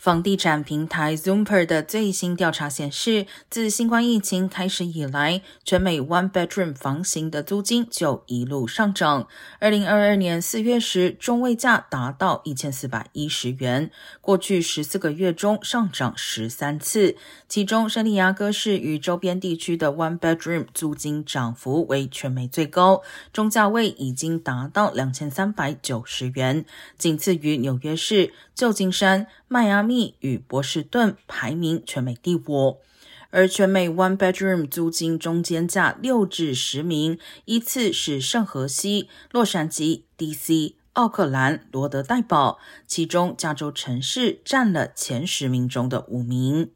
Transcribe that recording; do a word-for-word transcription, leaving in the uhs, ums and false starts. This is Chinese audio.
房地产平台 Zumper 的最新调查显示，自新冠疫情开始以来，全美 one bedroom 房型的租金就一路上涨。二零二二年四月时，中位价达到一千四百一十元，过去十四个月中上涨十三次，其中圣地亚哥市与周边地区的 one bedroom 租金涨幅为全美最高，中价位已经达到两千三百九十元，仅次于纽约市、旧金山、迈阿密与波士顿，排名全美第五。而全美 one bedroom 租金中间价六至十名，依次是圣荷西、洛杉矶、D C、奥克兰、罗德代堡，其中加州城市占了前十名中的五名。